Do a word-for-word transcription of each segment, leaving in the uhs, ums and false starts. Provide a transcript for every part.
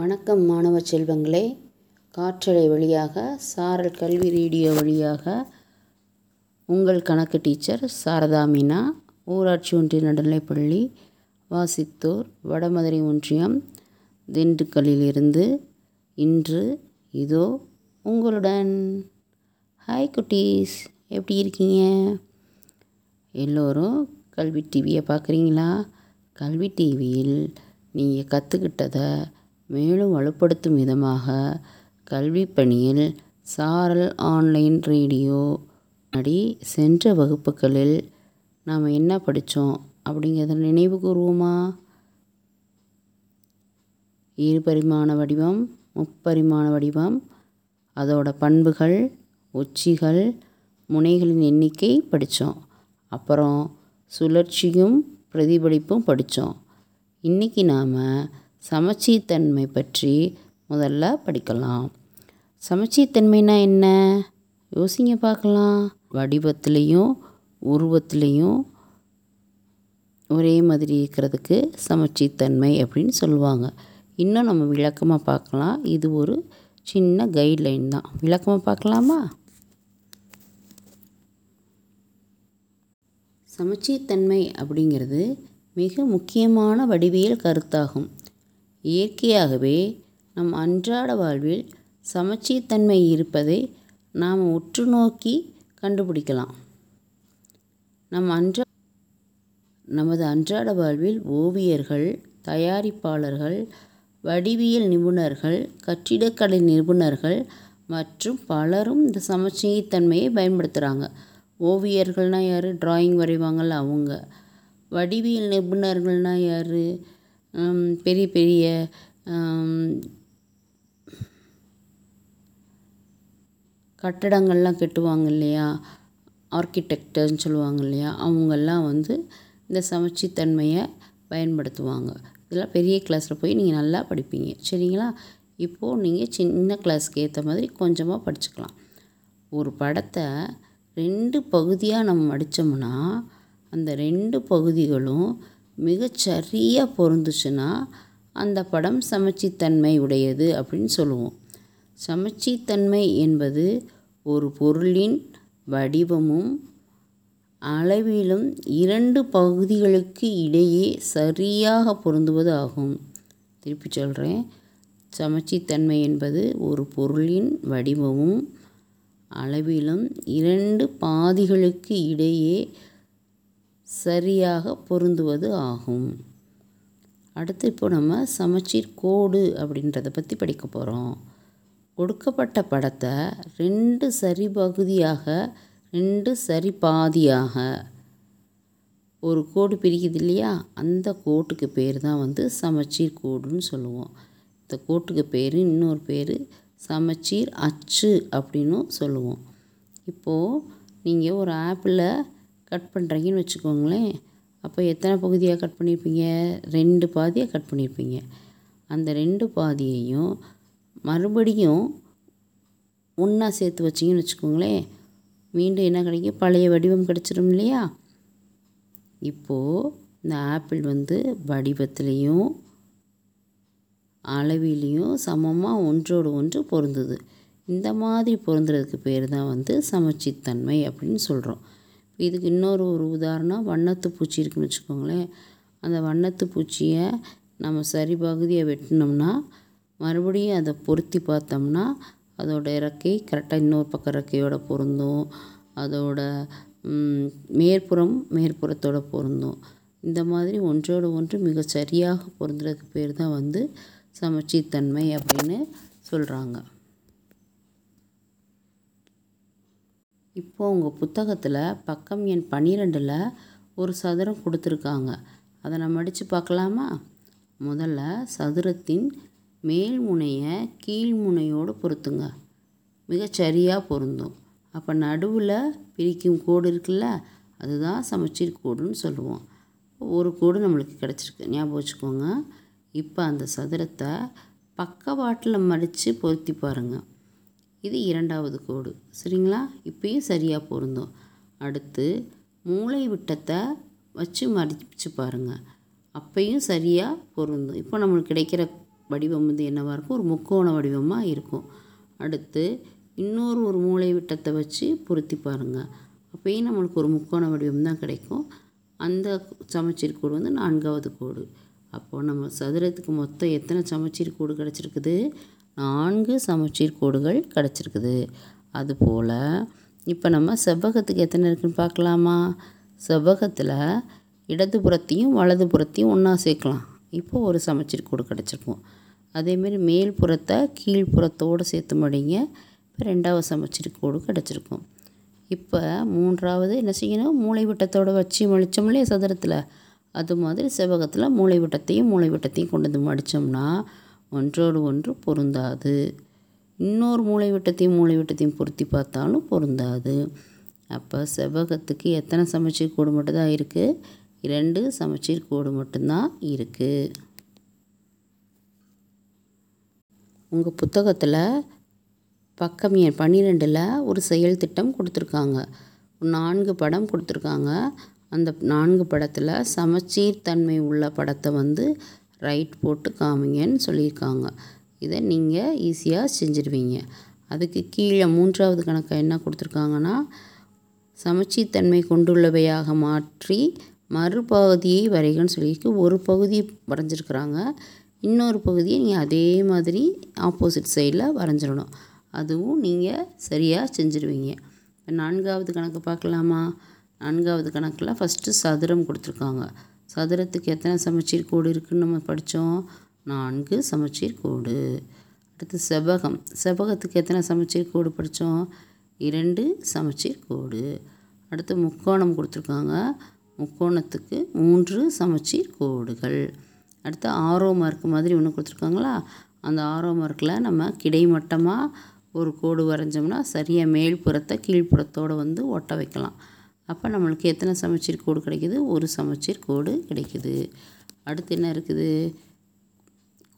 வணக்கம் மாணவ செல்வங்களே. காற்றலை வழியாக சாரல் கல்வி ரேடியோ வழியாக உங்கள் கணக்கு டீச்சர் சாரதா மீனா, ஊராட்சி ஒன்றிய நடுநிலைப்பள்ளி வாசித்தூர், வடமதுரை ஒன்றியம், திண்டுக்கல்லிலிருந்து இன்று இதோ உங்களுடன். ஹாய் குட்டீஸ், எப்படி இருக்கீங்க? எல்லோரும் கல்வி டிவியை பார்க்குறீங்களா? கல்வி டிவியில் நீங்கள் கற்றுக்கிட்டதை மேலும் வலுப்படுத்தும் விதமாக கல்வி பணியில் சாரல் ஆன்லைன் ரேடியோ அடி சென்ற வகுப்புகளில் நாம் என்ன படித்தோம் அப்படிங்கிறத நினைவு கூர்வோமா? இருபரிமாண வடிவம், முப்பரிமாண வடிவம், அதோட பண்புகள், உச்சிகள், முனைகளின் எண்ணிக்கை படித்தோம். அப்புறம் சுழற்சியும் பிரதிபலிப்பும் படித்தோம். இன்றைக்கி நாம் சமச்சீர்த்தன்மை பற்றி முதல்ல படிக்கலாம். சமச்சீர்த்தன்மைனா என்ன யோசிங்க பார்க்கலாம். வடிவத்துலேயும் உருவத்துலேயும் ஒரே மாதிரி இருக்கிறதுக்கு சமச்சீர்த்தன்மை அப்படின்னு சொல்லுவாங்க. இன்னும் நம்ம விளக்கமாக பார்க்கலாம். இது ஒரு சின்ன கைட்லைன் தான். விளக்கமாக பார்க்கலாமா? சமச்சீர்த்தன்மை அப்படிங்கிறது மிக முக்கியமான வடிவியல் கருத்தாகும். இயற்கையாகவே நம் அன்றாட வாழ்வில் சமச்சீர்த்தன்மை இருப்பதை நாம் உற்று நோக்கி கண்டுபிடிக்கலாம். நம் அன்றா நமது அன்றாட வாழ்வில் ஓவியர்கள், தயாரிப்பாளர்கள், வடிவியல் நிபுணர்கள், கட்டிடக்கலை நிபுணர்கள் மற்றும் பலரும் இந்த சமச்சீர்த்தன்மையை பயன்படுத்துகிறாங்க. ஓவியர்கள்னால் யார்? டிராயிங் வரைவாங்கள்ல அவங்க. வடிவியல் நிபுணர்கள்னால் யார்? பெரிய பெரிய கட்டடங்கள்லாம் கட்டுவாங்க இல்லையா, ஆர்கிடெக்டர்னு சொல்லுவாங்க இல்லையா, அவங்கெல்லாம் வந்து இந்த சமச்சீர்த்தன்மையை பயன்படுத்துவாங்க. இதெல்லாம் பெரிய கிளாஸில் போய் நீங்கள் நல்லா படிப்பீங்க, சரிங்களா? இப்போது நீங்கள் சின்ன கிளாஸ்க்கு ஏற்ற மாதிரி கொஞ்சமாக படிச்சுக்கலாம். ஒரு படத்தை ரெண்டு பகுதியாக நம்ம அடித்தோம்னா அந்த ரெண்டு பகுதிகளும் மிகச்சரியாக பொருந்துச்சுன்னா அந்த படம் சமச்சீர்த்தன்மை உடையது அப்படின்னு சொல்லுவோம். சமச்சீர்த்தன்மை என்பது ஒரு பொருளின் வடிவமும் அளவிலும் இரண்டு பகுதிகளுக்கு இடையே சரியாக பொருந்துவது ஆகும். திருப்பி சொல்கிறேன். சமச்சீர்த்தன்மை என்பது ஒரு பொருளின் வடிவமும் அளவிலும் இரண்டு பாதிகளுக்கு இடையே சரியாக பொருந்துவது ஆகும். அடுத்து இப்போ நம்ம சமச்சீர் கோடு அப்படின்றத பற்றி படிக்க போகிறோம். கொடுக்கப்பட்ட படத்தை ரெண்டு சரி பகுதியாக, ரெண்டு சரி பாதியாக ஒரு கோடு பிரிக்குது இல்லையா, அந்த கோட்டுக்கு பேர் தான் வந்து சமச்சீர் கோடுன்னு சொல்லுவோம். இந்த கோட்டுக்கு பேர் இன்னொரு பேர் சமச்சீர் அச்சு அப்படின்னும் சொல்லுவோம். இப்போது நீங்கள் ஒரு ஆப்பில் கட் பண்ணுறீங்கன்னு வச்சுக்கோங்களேன். அப்போ எத்தனை பகுதியாக கட் பண்ணியிருப்பீங்க? ரெண்டு பாதியாக கட் பண்ணியிருப்பீங்க. அந்த ரெண்டு பாதியையும் மறுபடியும் ஒன்றா சேர்த்து வச்சிங்கன்னு வச்சுக்கோங்களேன். மீண்டும் என்ன கிடைக்கும்? பழைய வடிவம் கிடச்சிரும் இல்லையா. இப்போது இந்த ஆப்பிள் வந்து வடிவத்துலேயும் அளவிலையும் சமமாக ஒன்றோடு ஒன்று பொருந்துது. இந்த மாதிரி பொருந்துறதுக்கு பேர் தான் வந்து சமச்சீர்த்தன்மை அப்படின்னு சொல்கிறோம். இதுக்கு இன்னொரு ஒரு உதாரணம் வண்ணத்து பூச்சி இருக்குன்னு வச்சுக்கோங்களேன். அந்த வண்ணத்து பூச்சியை நம்ம சரி பகுதியை வெட்டினோம்னா மறுபடியும் அதை பொருத்தி பார்த்தோம்னா அதோட இறக்கை கரெக்டாக இன்னொரு பக்கம் இறக்கையோட பொருந்தும், அதோட மேற்புறம் மேற்புறத்தோட பொருந்தும். இந்த மாதிரி ஒன்றோடு ஒன்று மிக சரியாக பொருந்துறதுக்கு பேர் தான் வந்து சமச்சீர்த்தன்மை அப்படின்னு சொல்கிறாங்க. இப்போது உங்கள் புத்தகத்தில் பக்கம் எண் பன்னிரெண்டில் ஒரு சதுரம் கொடுத்துருக்காங்க. அதை நம்ம அடித்து பார்க்கலாமா? முதல்ல சதுரத்தின் மேல் முனையை கீழ் முனையோடு பொருத்துங்க. மிகச்சரியாக பொருந்தும். அப்போ நடுவில் பிரிக்கும் கோடு இருக்குல்ல, அதுதான் சமச்சீர் கோடுன்னு சொல்லுவோம். ஒரு கோடு நம்மளுக்கு கிடச்சிருக்கு, ஞாபகம் வச்சுக்கோங்க. இப்போ அந்த சதுரத்தை பக்கவாட்டில் மடித்து பொருத்தி பாருங்கள். இது இரண்டாவது கோடு, சரிங்களா? இப்பயும் சரியாக பொருந்தும். அடுத்து மூளை விட்டத்தை வச்சு மடிச்சு பாருங்கள். அப்பையும் சரியாக பொருந்தும். இப்போ நம்மளுக்கு கிடைக்கிற வடிவம் வந்து என்னவாக இருக்கும், ஒரு முக்கோண வடிவமாக இருக்கும். அடுத்து இன்னொரு ஒரு மூளை விட்டத்தை வச்சு பொருத்தி பாருங்கள், அப்பயும் நம்மளுக்கு ஒரு முக்கோண வடிவம் தான் கிடைக்கும். அந்த சமச்சீர் கோடு வந்து நான்காவது கோடு. அப்போது நம்ம சதுரத்துக்கு மொத்தம் எத்தனை சமச்சீர் கோடு கிடச்சிருக்குது? நான்கு சமச்சீர் கோடுகள் கிடச்சிருக்குது. அதுபோல் இப்போ நம்ம செவ்வகத்துக்கு எத்தனை இருக்குதுன்னு பார்க்கலாமா? செவ்வகத்தில் இடதுபுறத்தையும் வலதுபுறத்தையும் ஒன்றா சேர்க்கலாம், இப்போ ஒரு சமச்சீர் கோடு கிடச்சிருக்கும். அதேமாரி மேல் புறத்தை கீழ்ப்புறத்தோடு சேர்த்து முடிங்க, இப்போ ரெண்டாவது சமச்சீர் கோடு கிடச்சிருக்கும். இப்போ மூன்றாவது என்ன செய்யணும்? மூளைவிட்டத்தோடு வச்சு மடித்தோம் இல்லையா சதுரத்தில், அது மாதிரி செவ்வகத்தில் மூளைவிட்டத்தையும் மூளைவிட்டத்தையும் கொண்டு வந்து மடித்தோம்னா ஒன்றோடு ஒன்று பொருந்தாது. இன்னொரு மூளைவிட்டத்தையும் மூளைவிட்டத்தையும் பொருத்தி பார்த்தாலும் பொருந்தாது. அப்போ செவ்வகத்துக்கு எத்தனை சமச்சீர் கோடு மட்டும்தான் இருக்குது? இரண்டு சமச்சீர் கோடு மட்டும்தான் இருக்குது. உங்கள் புத்தகத்தில் பக்கம் எண் பன்னிரெண்டில் ஒரு செயல் திட்டம் கொடுத்துருக்காங்க. நான்கு படம் கொடுத்துருக்காங்க. அந்த நான்கு படத்தில் சமச்சீர் தன்மை உள்ள படத்தை வந்து ரைட் போட்டு காமிங்கன்னு சொல்லியிருக்காங்க. இதை நீங்கள் ஈஸியாக செஞ்சுருவீங்க. அதுக்கு கீழே மூன்றாவது கணக்கை என்ன கொடுத்துருக்காங்கன்னா, சமச்சீர் தன்மை கொண்டுள்ளவையாக மாற்றி மறுபகுதியை வரைகன்னு சொல்லியிருக்கு. ஒரு பகுதியை வரைஞ்சிருக்கிறாங்க, இன்னொரு பகுதியை நீங்கள் அதே மாதிரி ஆப்போசிட் சைடில் வரைஞ்சிடணும். அதுவும் நீங்கள் சரியாக செஞ்சுருவீங்க. இப்போ நான்காவது கணக்கு பார்க்கலாமா? நான்காவது கணக்கில் ஃபஸ்ட்டு சதுரம் கொடுத்துருக்காங்க. சதுரத்துக்கு எத்தனை சமச்சீர் கோடு இருக்குதுன்னு நம்ம படித்தோம்? நான்கு சமச்சீர் கோடு. அடுத்து செவ்வகம். செவ்வகத்துக்கு எத்தனை சமச்சீர் கோடு படித்தோம்? இரண்டு சமச்சீர் கோடு. அடுத்து முக்கோணம் கொடுத்துருக்காங்க. முக்கோணத்துக்கு மூன்று சமச்சீர் கோடுகள். அடுத்து ஆரோ மார்க் மாதிரி ஒன்று கொடுத்துருக்காங்களா, அந்த ஆரோ மார்க்கில் நம்ம கிடைமட்டமாக ஒரு கோடு வரைஞ்சோம்னா சரியாக மேல்புறத்தை கீழ்ப்புறத்தோடு வந்து ஒட்ட வைக்கலாம். அப்போ நம்மளுக்கு எத்தனை சமச்சீர் கோடு கிடைக்கிது? ஒரு சமச்சீர் கோடு கிடைக்கிது. அடுத்து என்ன இருக்குது?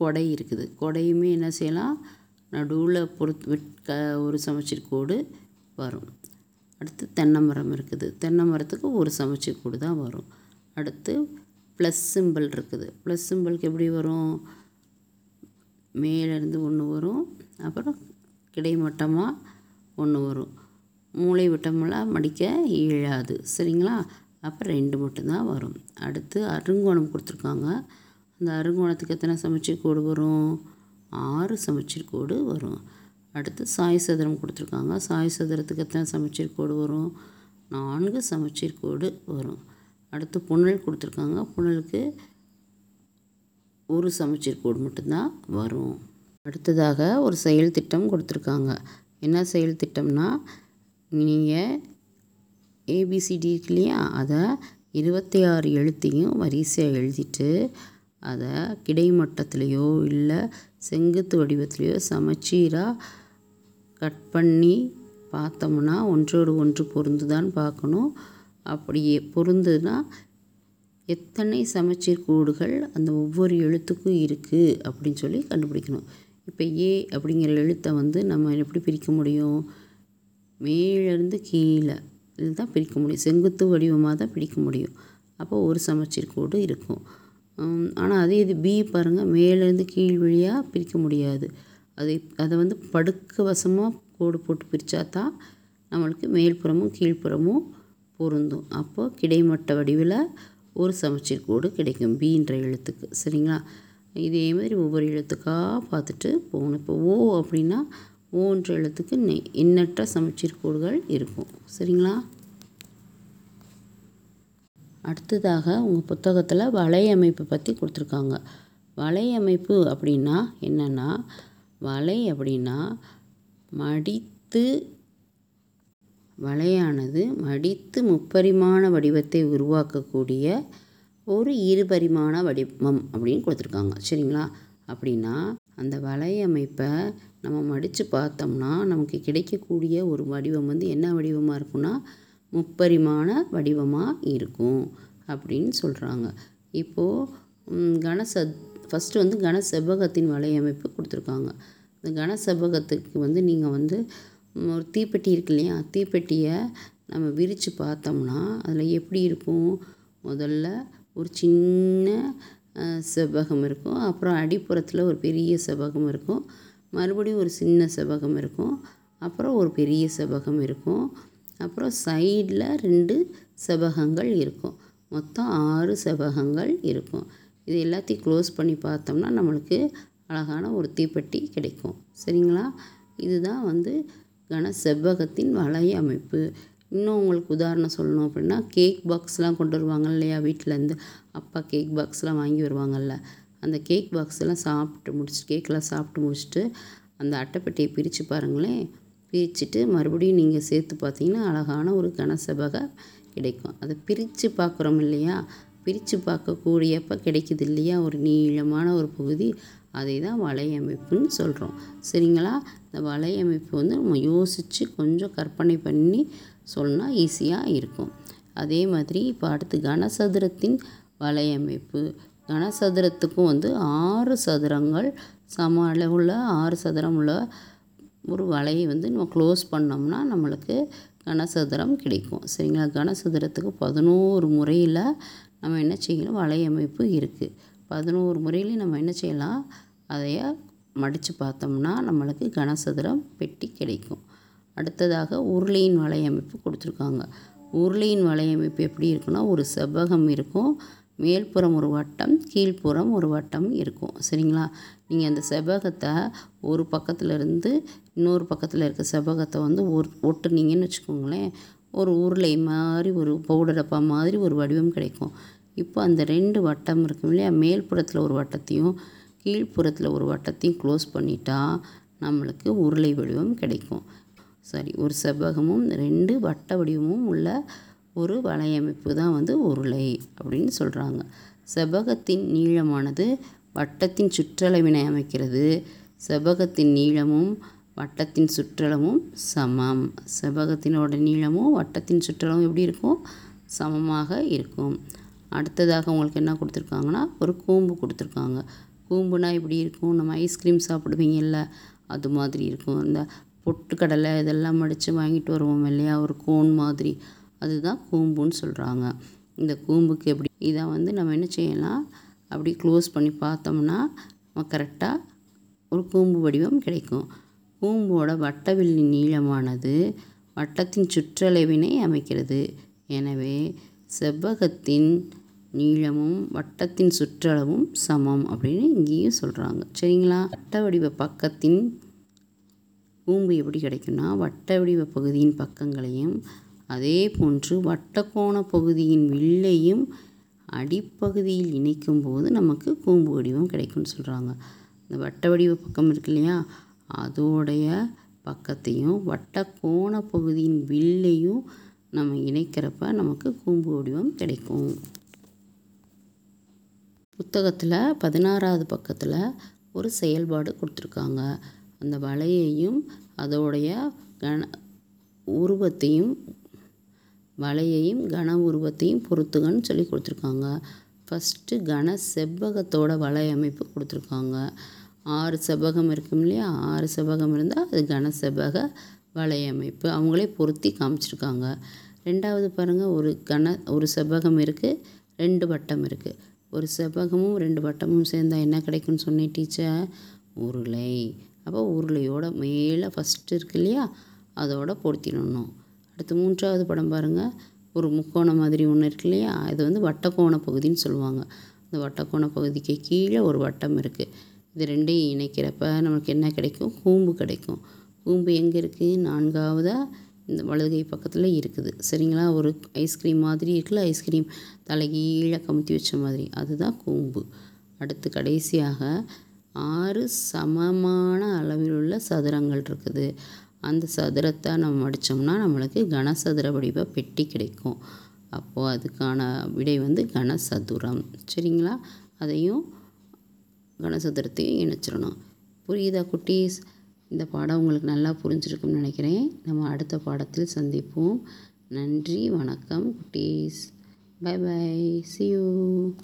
கொடை இருக்குது. கொடையுமே என்ன செய்யலாம்? நடுவில் பொறுத்து விற்க ஒரு சமச்சீர் கோடு வரும். அடுத்து தென்னை மரம் இருக்குது. தென்னை மரத்துக்கு ஒரு சமச்சீர் கோடு தான் வரும். அடுத்து ப்ளஸ் சிம்பிள் இருக்குது. ப்ளஸ் சிம்பிளுக்கு எப்படி வரும்? மேலேருந்து ஒன்று வரும், அப்புறம் கிடைமட்டமாக ஒன்று வரும். மூளை விட்டமெல்லாம் மடிக்க இயலாது, சரிங்களா? அப்போ ரெண்டு மட்டும்தான் வரும். அடுத்து அருங்கோணம் கொடுத்துருக்காங்க. அந்த அருங்கோணத்துக்கு எத்தனை சமச்சீர் கோடு வரும்? ஆறு சமச்சீர் கோடு வரும். அடுத்து சாய் சதுரம் கொடுத்துருக்காங்க. சாய் சதுரத்துக்கு எத்தனை சமச்சீர் கோடு வரும்? நான்கு சமச்சீர் கோடு வரும். அடுத்து புனல் கொடுத்துருக்காங்க. புனலுக்கு ஒரு சமச்சீர் கோடு மட்டும்தான் வரும். அடுத்ததாக ஒரு செயல் திட்டம் கொடுத்துருக்காங்க. என்ன செயல் திட்டம்னா, நீங்கள் ஏபிசிடி இருக்கு இல்லையா, அதை இருபத்தி ஆறு எழுத்தையும் வரிசையாக எழுதிட்டு அதை கிடைமட்டத்துலேயோ இல்லை செங்குத்து வடிவத்துலேயோ சமச்சீராக கட் பண்ணி பார்த்தோம்னா ஒன்றோடு ஒன்று பொருந்துதான்னு பார்க்கணும். அப்படியே பொருந்துன்னா எத்தனை சமச்சீர் கோடுகள் அந்த ஒவ்வொரு எழுத்துக்கும் இருக்குது அப்படின்னு சொல்லி கண்டுபிடிக்கணும். இப்போ ஏ அப்படிங்கிற எழுத்தை வந்து நம்ம எப்படி பிரிக்க முடியும்? மேலேருந்து கீழே இதுதான் பிரிக்க முடியும், செங்குத்து வடிவமாக தான் பிரிக்க முடியும். அப்போ ஒரு சமச்சீர் கோடு இருக்கும். ஆனால் அதே இது பி பாருங்கள், மேலேருந்து கீழ் வழியாக பிரிக்க முடியாது. அதை அதை வந்து படுக்க வசமாக கோடு போட்டு பிரித்தா தான் நம்மளுக்கு மேல்புறமும் கீழ்ப்புறமும் பொருந்தும். அப்போது கிடைமட்ட வடிவில் ஒரு சமச்சீர் கோடு கிடைக்கும் பின்ற எழுத்துக்கு, சரிங்களா? இதே மாதிரி ஒவ்வொரு எழுத்துக்காக பார்த்துட்டு போகணும். இப்போ ஓ அப்படின்னா ஓன்ற எழுத்துக்கு நெ எண்ணற்ற சமச்சீர் கோடுகள் இருக்கும், சரிங்களா? அடுத்ததாக உங்கள் புத்தகத்தில் வலையமைப்பு பற்றி கொடுத்துருக்காங்க. வலையமைப்பு அப்படின்னா என்னென்னா, வலை அப்படின்னா மடித்து வலையானது மடித்து முப்பரிமாண வடிவத்தை உருவாக்கக்கூடிய ஒரு இருபரிமாண வடிவம் அப்படின்னு கொடுத்துருக்காங்க, சரிங்களா? அப்படின்னா அந்த வலையமைப்பை நம்ம மடித்து பார்த்தோம்னா நமக்கு கிடைக்கக்கூடிய ஒரு வடிவம் வந்து என்ன வடிவமாக இருக்குன்னா முப்பரிமாண வடிவமாக இருக்கும் அப்படின்னு சொல்கிறாங்க. இப்போது கனசத் ஃபஸ்ட்டு வந்து கன செவ்வகத்தின் வலையமைப்பு கொடுத்துருக்காங்க. இந்த கன செவ்வகத்துக்கு வந்து நீங்கள் வந்து ஒரு தீப்பெட்டி இருக்கு இல்லையா, தீப்பெட்டியை நம்ம விரித்து பார்த்தோம்னா அதில் எப்படி இருக்கும்? முதல்ல ஒரு சின்ன செவ்வகம் இருக்கும். அப்புறம் அடிப்புறத்தில் ஒரு பெரிய செவ்வகம் இருக்கும். மறுபடியும் ஒரு சின்ன செவ்வகம் இருக்கும். அப்புறம் ஒரு பெரிய செவ்வகம் இருக்கும். அப்புறம் சைடில் ரெண்டு செவ்வகங்கள் இருக்கும். மொத்தம் ஆறு செவ்வகங்கள் இருக்கும். இது எல்லாத்தையும் க்ளோஸ் பண்ணி பார்த்தோம்னா நம்மளுக்கு அழகான ஒரு தீப்பெட்டி கிடைக்கும். சரிங்களா? இதுதான் வந்து கன செவ்வகத்தின் வலை அமைப்பு. இன்னும் உங்களுக்கு உதாரணம் சொல்லணும் அப்படின்னா, கேக் பாக்ஸ்லாம் கொண்டு வருவாங்க இல்லையா வீட்டிலேருந்து? அப்பா கேக் பாக்ஸ்லாம் வாங்கி வருவாங்கள்ல, அந்த கேக் பாக்ஸ்லாம் சாப்பிட்டு முடிச்சு கேக்கெலாம் சாப்பிட்டு முடிச்சுட்டு அந்த அட்டைப்பெட்டியை பிரித்து பாருங்களேன். பிரிச்சுட்டு மறுபடியும் நீங்கள் சேர்த்து பார்த்தீங்கன்னா அழகான ஒரு கன செவ்வக கிடைக்கும். அதை பிரித்து பார்க்குறோம் இல்லையா? பிரித்து பார்க்கக்கூடியப்ப கிடைக்குது இல்லையா ஒரு நீளமான ஒரு பகுதி? அதை தான் வலையமைப்புன்னு சொல்கிறோம். சரிங்களா? இந்த வலையமைப்பு வந்து நம்ம யோசித்து கொஞ்சம் கற்பனை பண்ணி சொன்னா ஈஸியாக இருக்கும். அதே மாதிரி இப்போ அடுத்து கனசதுரத்தின் வலையமைப்பு. கனசதுரத்துக்கும் வந்து ஆறு சதுரங்கள் சம அளவுள்ள ஆறு சதுரம் உள்ள ஒரு வலையை வந்து நம்ம க்ளோஸ் பண்ணோம்னா நம்மளுக்கு கனசதுரம் கிடைக்கும். சரிங்களா? கனசதுரத்துக்கு பதினோரு முறையில் நம்ம என்ன செய்யணும்? வலையமைப்பு இருக்குது. பதினோரு முறையிலையும் நம்ம என்ன செய்யலாம்? அதைய மடித்து பார்த்தோம்னா நம்மளுக்கு கனசதுரம் பெட்டி கிடைக்கும். அடுத்ததாக உருளையின் வலையமைப்பு கொடுத்துருக்காங்க. உருளையின் வலையமைப்பு எப்படி இருக்குன்னா, ஒரு செவ்வகம் இருக்கும், மேல்புறம் ஒரு வட்டம், கீழ்ப்புறம் ஒரு வட்டம் இருக்கும். சரிங்களா? நீங்கள் அந்த செவ்வகத்தை ஒரு பக்கத்துலேருந்து இன்னொரு பக்கத்தில் இருக்க செவ்வகத்தை வந்து ஒரு ஒட்டுனீங்கன்னு வச்சுக்கோங்களேன், ஒரு உருளை மாதிரி ஒரு பவுடர் டப்பா மாதிரி ஒரு வடிவம் கிடைக்கும். இப்போ அந்த ரெண்டு வட்டம் இருக்கும் இல்லையா, மேல்புறத்தில் ஒரு வட்டத்தையும் கீழ்ப்புறத்தில் ஒரு வட்டத்தையும் க்ளோஸ் பண்ணிட்டா நம்மளுக்கு உருளை வடிவம் கிடைக்கும். சரி, ஒரு செவ்வகமும் ரெண்டு வட்ட வடிவமும் உள்ள ஒரு வலையமைப்பு தான் வந்து உருளை அப்படின்னு சொல்கிறாங்க. செவ்வகத்தின் நீளமானது வட்டத்தின் சுற்றளவினை அமைக்கிறது. செவ்வகத்தின் நீளமும் வட்டத்தின் சுற்றளவும் சமம். செவ்வகத்தினோட நீளமும் வட்டத்தின் சுற்றளவும் எப்படி இருக்கும்? சமமாக இருக்கும். அடுத்ததாக உங்களுக்கு என்ன கொடுத்துருக்காங்கன்னா, ஒரு கூம்பு கொடுத்துருக்காங்க. கூம்புனா இப்படி இருக்கும், நம்ம ஐஸ்கிரீம் சாப்பிடுவீங்கல்ல அது மாதிரி இருக்கும். இந்த பொட்டுக்கடலை இதெல்லாம் மடித்து வாங்கிட்டு வருவோம் இல்லையா ஒரு கோன் மாதிரி, அதுதான் கூம்புன்னு சொல்கிறாங்க. இந்த கூம்புக்கு எப்படி இதை வந்து நம்ம என்ன செய்யலாம்? அப்படி க்ளோஸ் பண்ணி பார்த்தோம்னா நம்ம கரெக்டாக ஒரு கூம்பு வடிவம் கிடைக்கும். கூம்போட வட்டவில்லின் நீளமானது வட்டத்தின் சுற்றளவினை அமைக்கிறது. எனவே செவ்வகத்தின் நீளமும் வட்டத்தின் சுற்றளவும் சமம் அப்படின்னு இங்கேயும் சொல்கிறாங்க. சரிங்களா? வட்ட வடிவ பக்கத்தின் கூம்பு எப்படி கிடைக்கும்னா, வட்ட வடிவ பகுதியின் பக்கங்களையும் அதே போன்று வட்டக்கோண பகுதியின் வில்லையும் அடிப்பகுதியில் இணைக்கும் போது நமக்கு கூம்பு வடிவம் கிடைக்கும்னு சொல்கிறாங்க. இந்த வட்ட வடிவ பக்கம் இருக்கு இல்லையா, அதோடைய பக்கத்தையும் வட்டக்கோண பகுதியின் வில்லையும் நம்ம இணைக்கிறப்ப நமக்கு கூம்பு வடிவம் கிடைக்கும். புத்தகத்தில் பதினாறாவது பக்கத்தில் ஒரு செயல்பாடு கொடுத்துருக்காங்க. அந்த வலையையும் அதோடைய கன உருவத்தையும் வலையையும் கன உருவத்தையும் பொறுத்துகன்னு சொல்லி கொடுத்துருக்காங்க. ஃபஸ்ட்டு கன செவ்வகத்தோட வலையமைப்பு கொடுத்துருக்காங்க. ஆறு செவ்வகம் இருக்கும் இல்லையா, ஆறு செவ்வகம் இருந்தால் அது கன செவ்வக வலையமைப்பு. அவங்களே பொருத்தி காமிச்சிருக்காங்க. ரெண்டாவது பாருங்கள், ஒரு கன ஒரு செவ்வகம் இருக்குது, ரெண்டு வட்டம் இருக்குது. ஒரு செவ்வகமும் ரெண்டு வட்டமும் சேர்ந்தால் என்ன கிடைக்கும்னு சொன்னேன் டீச்சர்? உருளை. அப்போ உருளையோட மேலே ஃபஸ்ட்டு இருக்கு இல்லையா அதோட பொருத்திடணும். அடுத்து மூன்றாவது படம் பாருங்கள், ஒரு முக்கோணம் மாதிரி ஒன்று இருக்கு இல்லையா, இது வந்து வட்டக்கோண பகுதின்னு சொல்லுவாங்க. அந்த வட்டக்கோண பகுதிக்கு கீழே ஒரு வட்டம் இருக்குது. இது ரெண்டையும் இணைக்கிறப்ப நமக்கு என்ன கிடைக்கும்? கூம்பு கிடைக்கும். கூம்பு எங்கே இருக்குது? நான்காவதாக இந்த வலதுகை பக்கத்தில் இருக்குது. சரிங்களா? ஒரு ஐஸ்கிரீம் மாதிரி இருக்குல்ல, ஐஸ்கிரீம் தலைகீழ கமுத்தி வச்ச மாதிரி, அதுதான் கூம்பு. அடுத்து கடைசியாக ஆறு சமமான அளவிலுள்ள சதுரங்கள் இருக்குது. அந்த சதுரத்தை நம்ம மடித்தோம்னா நம்மளுக்கு கனசதுர வடிவ பெட்டி கிடைக்கும். அப்போது அதுக்கான விடை வந்து கனசதுரம். சரிங்களா? அதையும் கனசதுரத்தையும் இணைச்சிடணும். புரியுதா குட்டீஸ்? இந்த பாடம் உங்களுக்கு நல்லா புரிஞ்சிருக்கும்னு நினைக்கிறேன். நம்ம அடுத்த பாடத்தில் சந்திப்போம். நன்றி, வணக்கம் குட்டீஸ். Bye bye, see you.